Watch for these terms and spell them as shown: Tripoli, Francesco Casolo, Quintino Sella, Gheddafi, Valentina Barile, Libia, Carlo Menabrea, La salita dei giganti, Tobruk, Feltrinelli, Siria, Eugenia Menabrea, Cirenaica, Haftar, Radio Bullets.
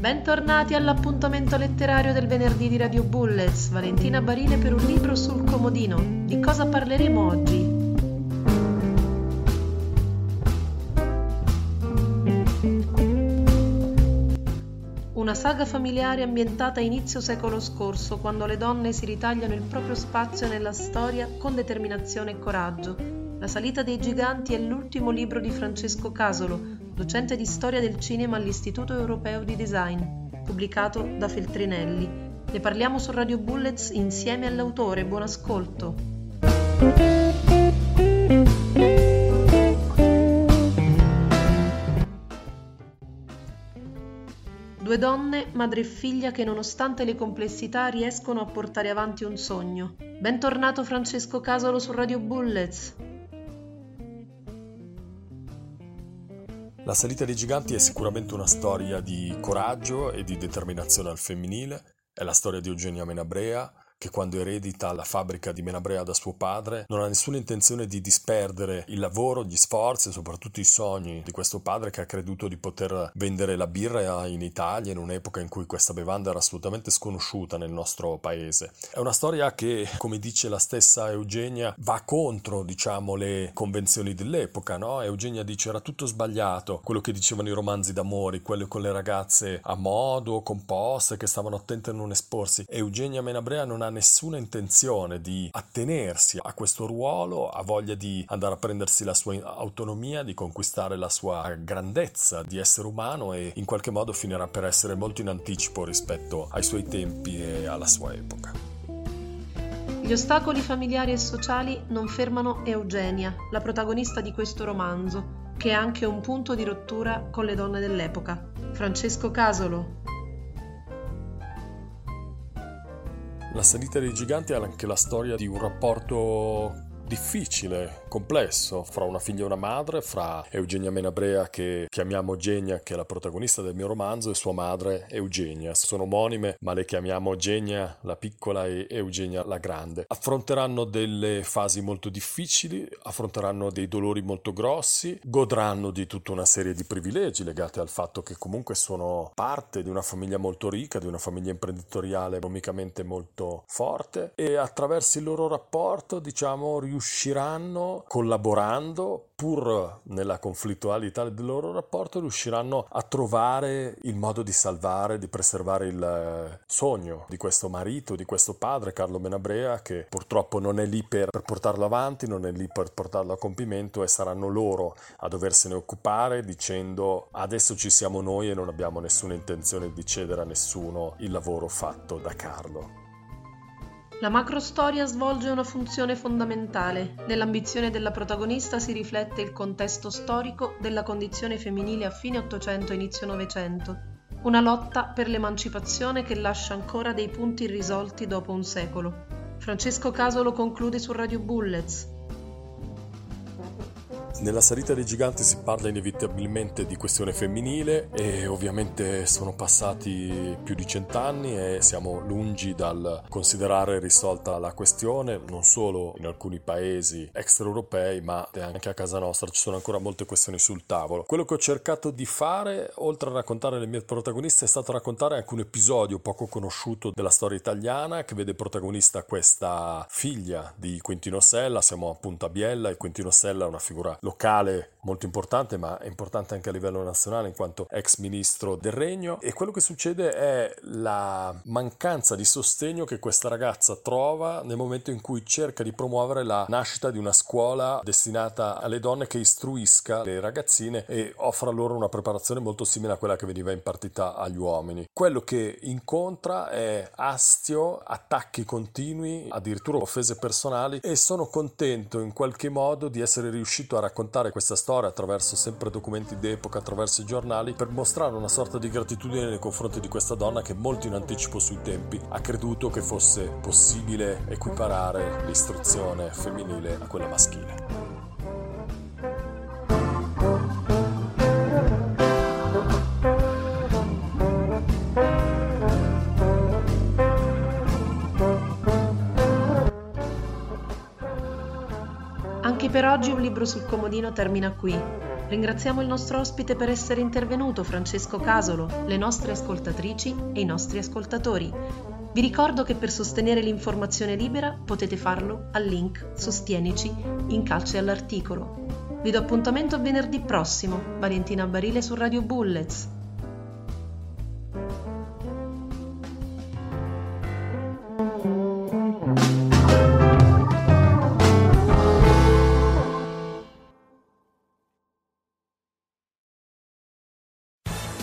Bentornati all'appuntamento letterario del venerdì di Radio Bullets, Valentina Barile per un libro sul comodino. Di cosa parleremo oggi? Una saga familiare ambientata a inizio secolo scorso, quando le donne si ritagliano il proprio spazio nella storia con determinazione e coraggio. La salita dei giganti è l'ultimo libro di Francesco Casolo, docente di storia del cinema all'Istituto Europeo di Design, pubblicato da Feltrinelli. Ne parliamo su Radio Bullets insieme all'autore. Buon ascolto. Due donne, madre e figlia, che nonostante le complessità riescono a portare avanti un sogno. Bentornato Francesco Casolo su Radio Bullets. La salita dei giganti è sicuramente una storia di coraggio e di determinazione al femminile. È la storia di Eugenia Menabrea, che quando eredita la fabbrica di Menabrea da suo padre non ha nessuna intenzione di disperdere il lavoro, gli sforzi e soprattutto i sogni di questo padre, che ha creduto di poter vendere la birra in Italia in un'epoca in cui questa bevanda era assolutamente sconosciuta nel nostro paese. È una storia che, come dice la stessa Eugenia, va contro, diciamo, le convenzioni dell'epoca, no? Eugenia dice: era tutto sbagliato quello che dicevano i romanzi d'amore, quello con le ragazze a modo, composte, che stavano attente a non esporsi. Eugenia Menabrea non ha nessuna intenzione di attenersi a questo ruolo, ha voglia di andare a prendersi la sua autonomia, di conquistare la sua grandezza di essere umano, e in qualche modo finirà per essere molto in anticipo rispetto ai suoi tempi e alla sua epoca. Gli ostacoli familiari e sociali non fermano Eugenia, la protagonista di questo romanzo, che è anche un punto di rottura con le donne dell'epoca. Francesco Casolo. La salita dei giganti è anche la storia di un rapporto difficile, complesso, fra una figlia e una madre, fra Eugenia Menabrea, che chiamiamo Eugenia, che è la protagonista del mio romanzo, e sua madre Eugenia. Sono omonime, ma le chiamiamo Eugenia la piccola e Eugenia la grande. Affronteranno delle fasi molto difficili, affronteranno dei dolori molto grossi, godranno di tutta una serie di privilegi legati al fatto che comunque sono parte di una famiglia molto ricca, di una famiglia imprenditoriale economicamente molto forte, e attraverso il loro rapporto, diciamo, riusciranno, collaborando pur nella conflittualità del loro rapporto, riusciranno a trovare il modo di salvare, di preservare il sogno di questo marito, di questo padre, Carlo Menabrea, che purtroppo non è lì per portarlo avanti, non è lì per portarlo a compimento, e saranno loro a doversene occupare, dicendo: adesso ci siamo noi e non abbiamo nessuna intenzione di cedere a nessuno il lavoro fatto da Carlo. La macrostoria svolge una funzione fondamentale. Nell'ambizione della protagonista si riflette il contesto storico della condizione femminile a fine Ottocento e inizio Novecento. Una lotta per l'emancipazione che lascia ancora dei punti irrisolti dopo un secolo. Francesco Casolo conclude su Radio Bullets. Nella salita dei giganti si parla inevitabilmente di questione femminile, e ovviamente sono passati più di 100 anni e siamo lungi dal considerare risolta la questione. Non solo in alcuni paesi extraeuropei, ma anche a casa nostra ci sono ancora molte questioni sul tavolo. Quello che ho cercato di fare, oltre a raccontare le mie protagoniste, è stato raccontare anche un episodio poco conosciuto della storia italiana, che vede protagonista questa figlia di Quintino Sella. Siamo appunto a Biella, e Quintino Sella è una figura locale molto importante, ma è importante anche a livello nazionale in quanto ex ministro del Regno, e quello che succede è la mancanza di sostegno che questa ragazza trova nel momento in cui cerca di promuovere la nascita di una scuola destinata alle donne che istruisca le ragazzine e offra loro una preparazione molto simile a quella che veniva impartita agli uomini. Quello che incontra è astio, attacchi continui, addirittura offese personali, e sono contento in qualche modo di essere riuscito a raccontare questa storia attraverso sempre documenti d'epoca, attraverso i giornali, per mostrare una sorta di gratitudine nei confronti di questa donna che molto in anticipo sui tempi ha creduto che fosse possibile equiparare l'istruzione femminile a quella maschile. Anche per oggi Un libro sul comodino termina qui. Ringraziamo il nostro ospite per essere intervenuto, Francesco Casolo, le nostre ascoltatrici e i nostri ascoltatori. Vi ricordo che per sostenere l'informazione libera potete farlo al link Sostienici in calce all'articolo. Vi do appuntamento a venerdì prossimo, Valentina Barile su Radio Bullets.